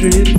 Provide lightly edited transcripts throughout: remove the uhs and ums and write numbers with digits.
street.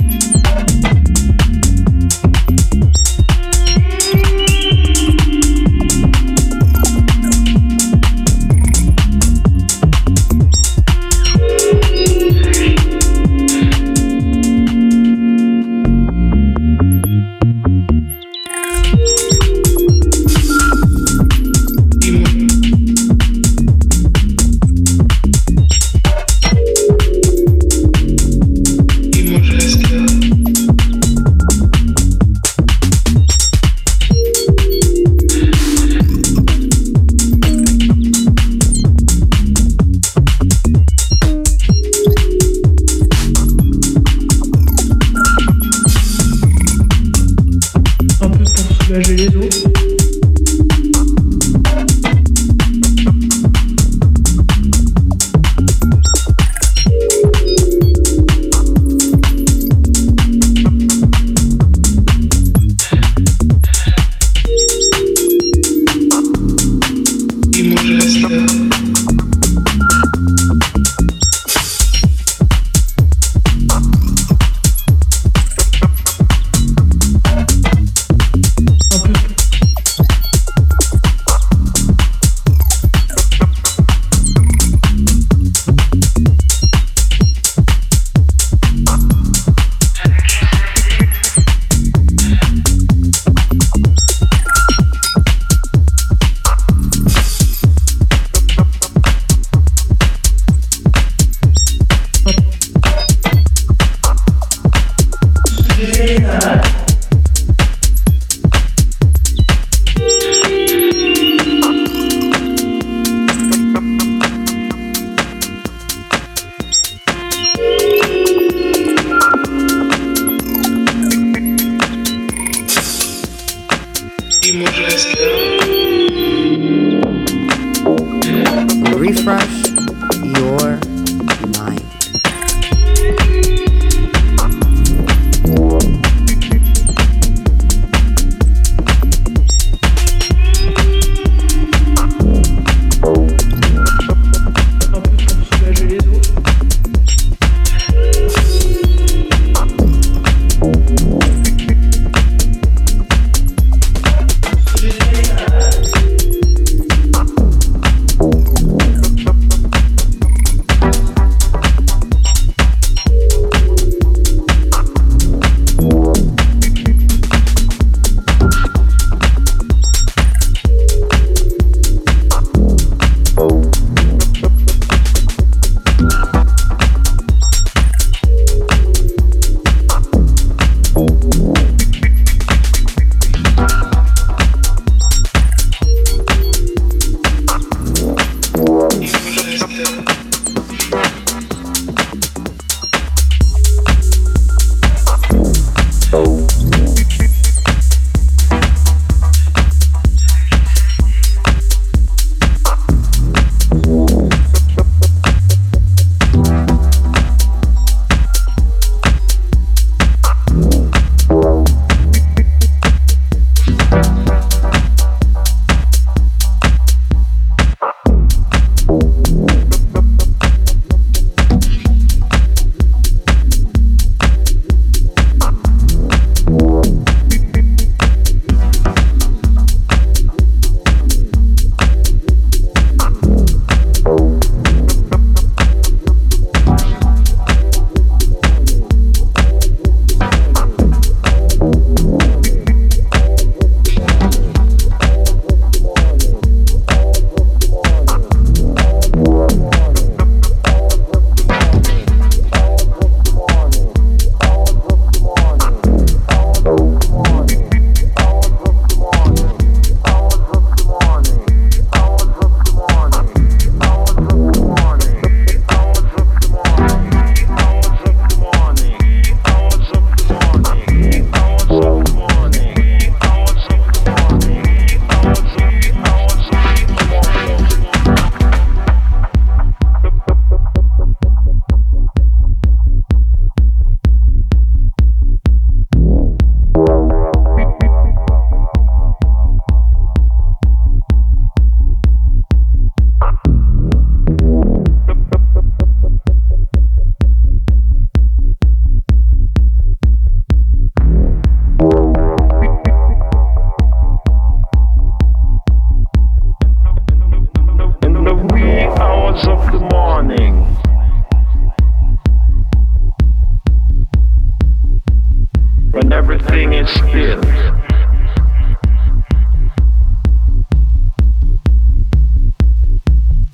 everything is still.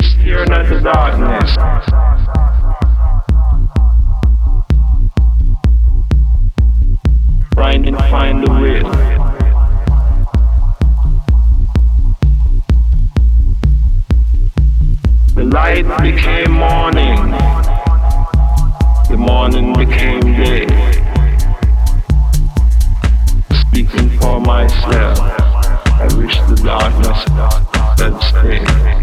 Steer not the darkness. Grind and find the will. Light became morning. The morning became day. Speaking for myself, I wish the darkness had stayed.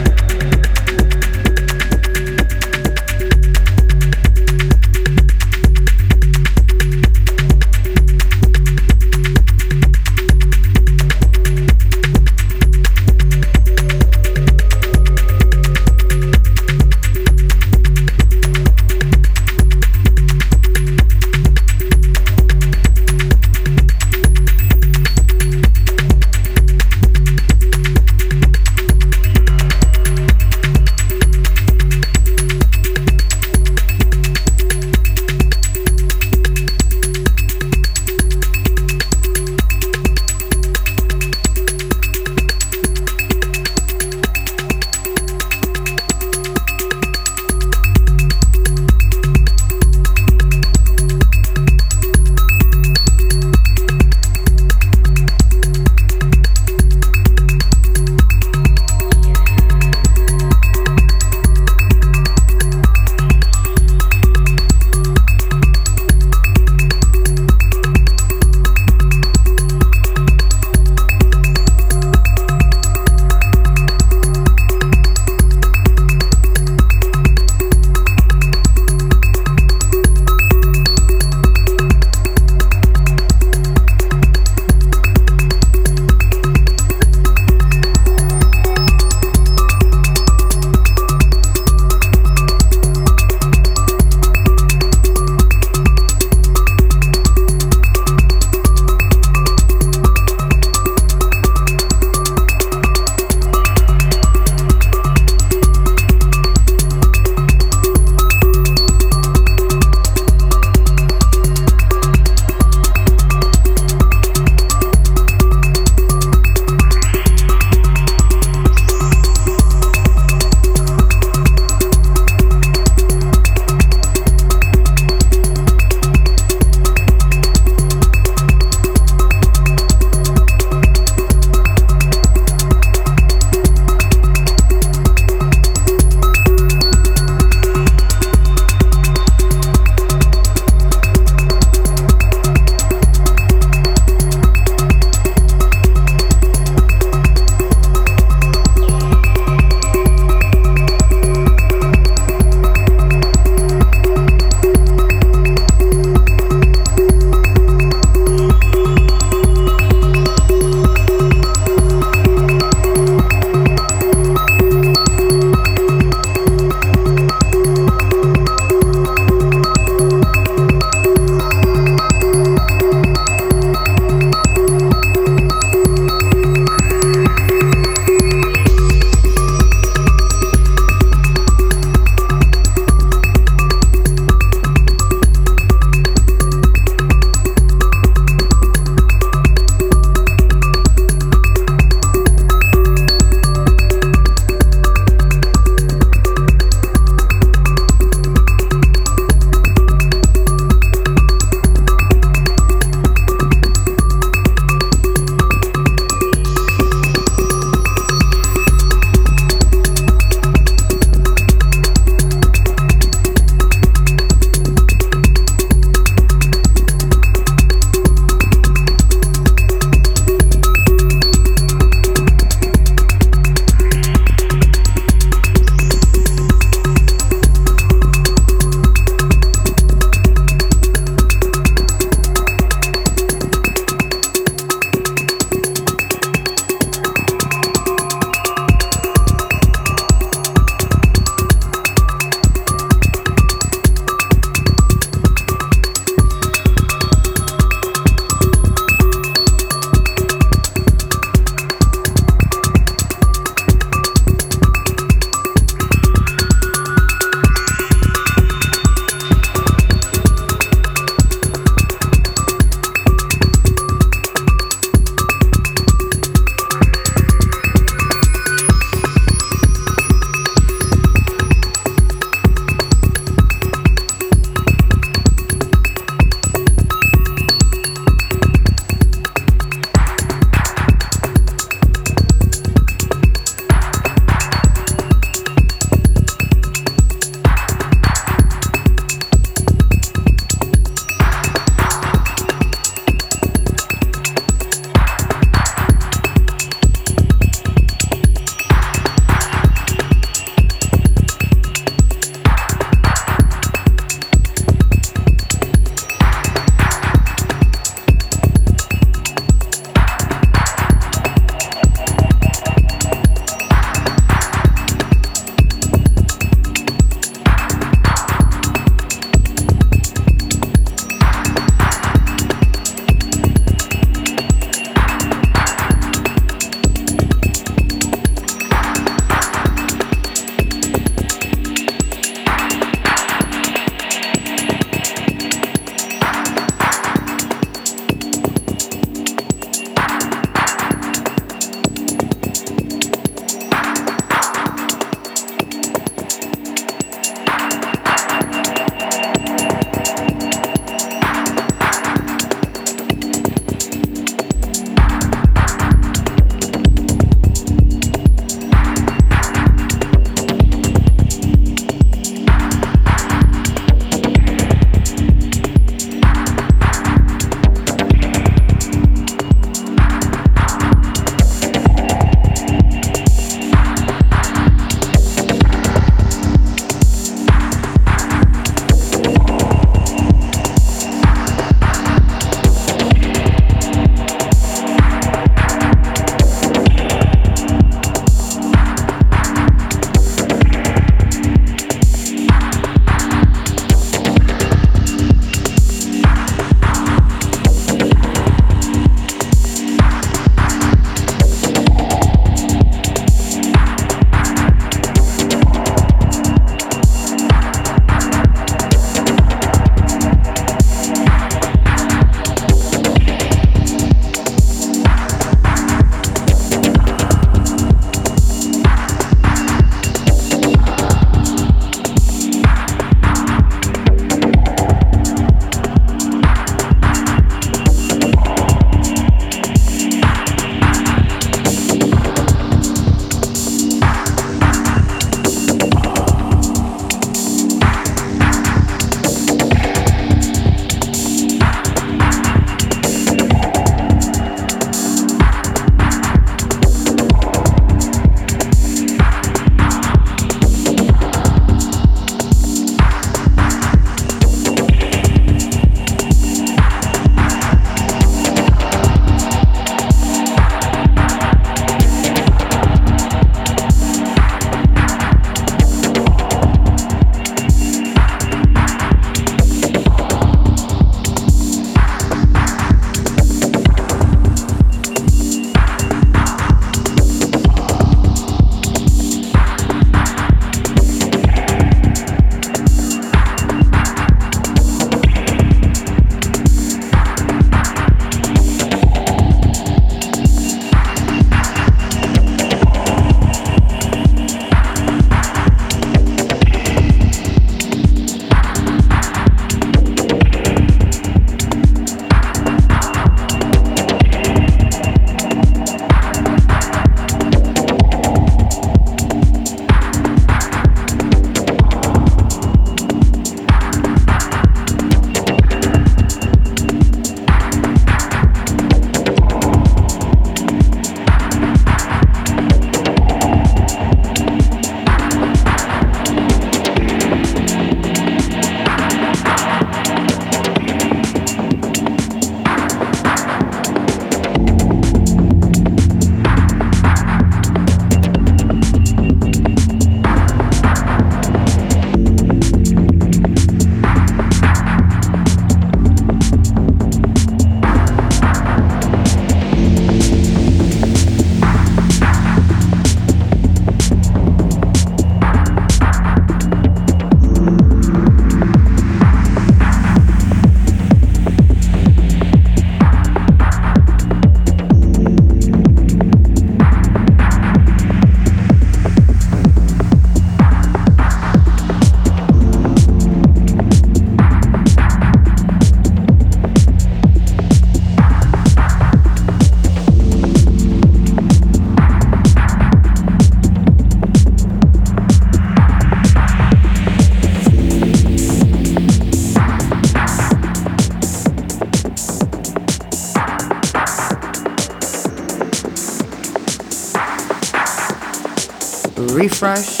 refresh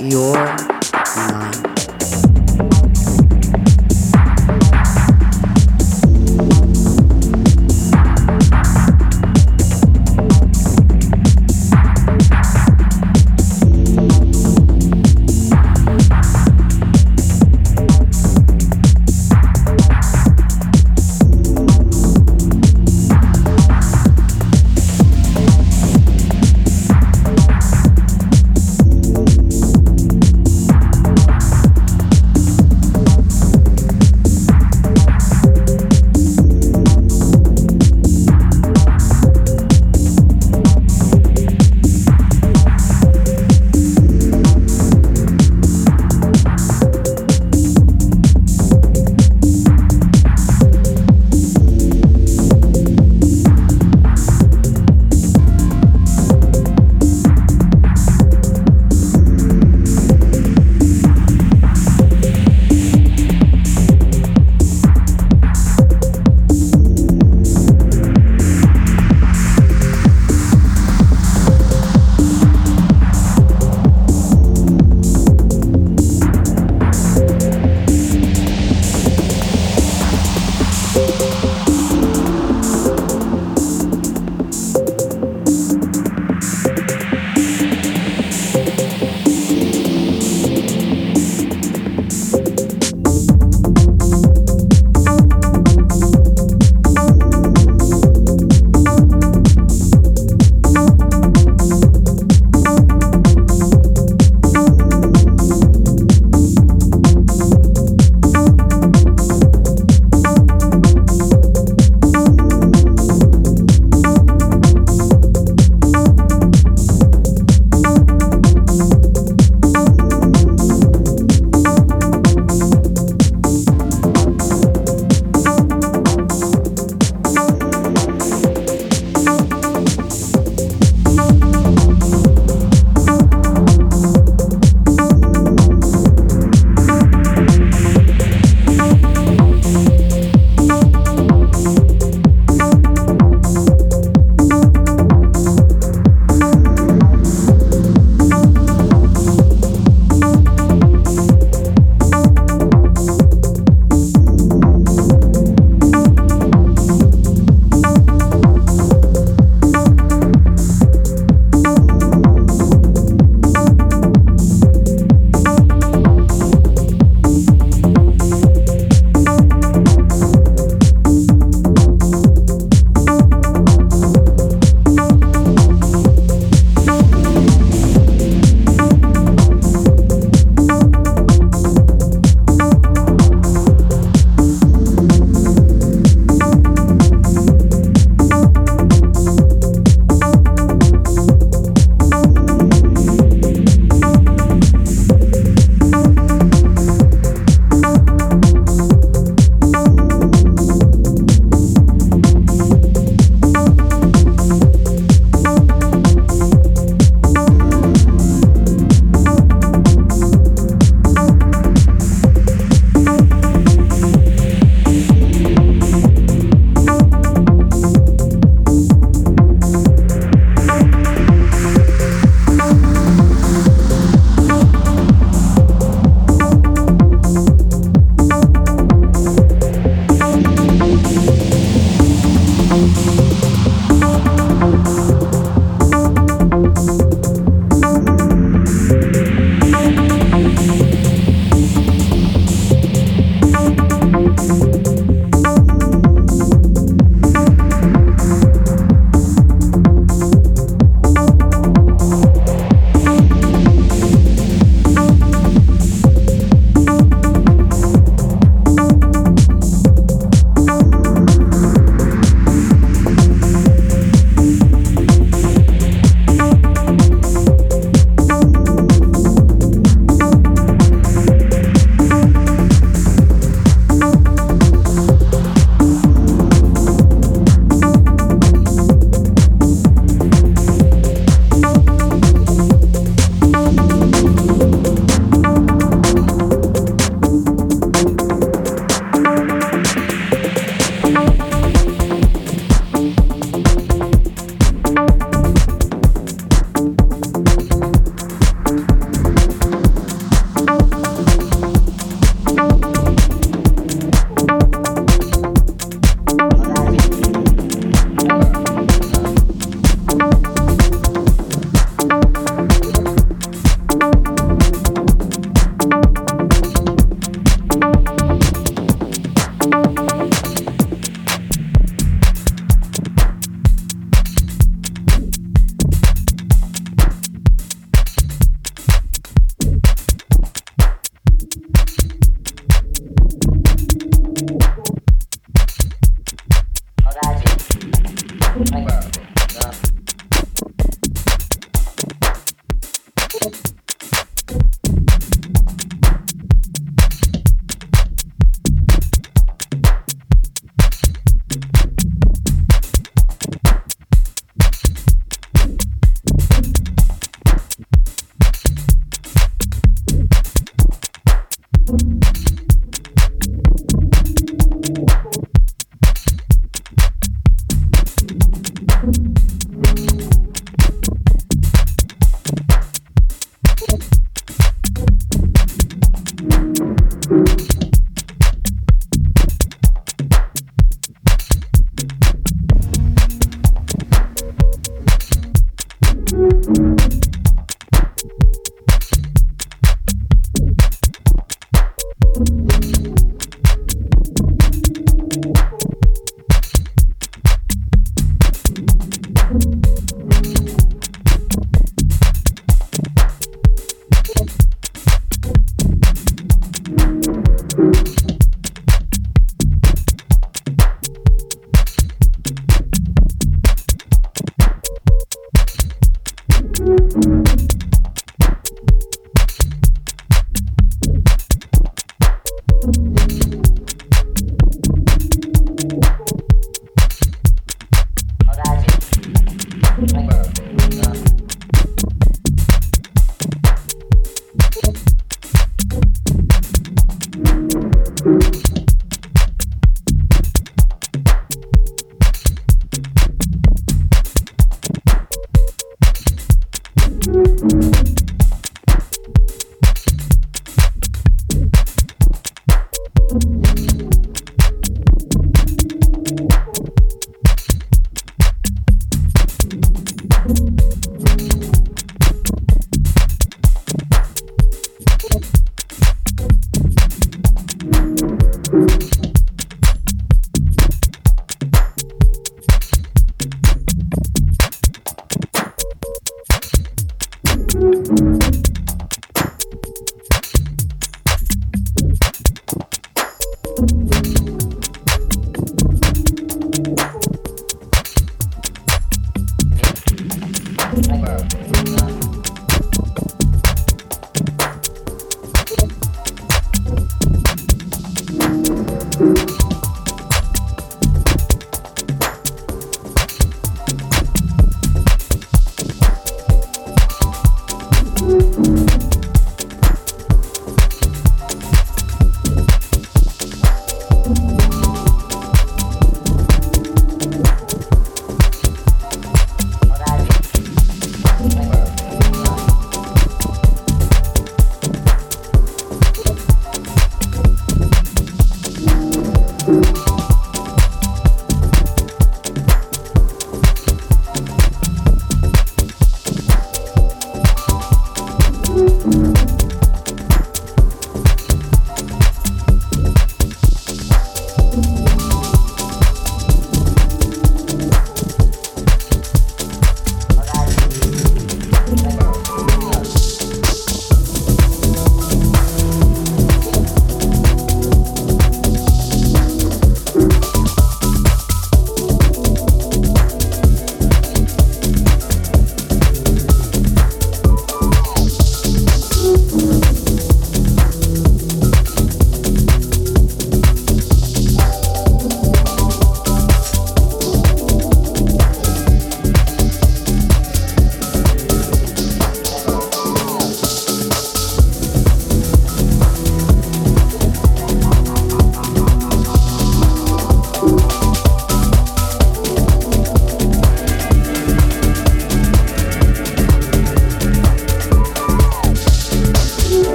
your mind.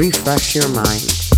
refresh your mind.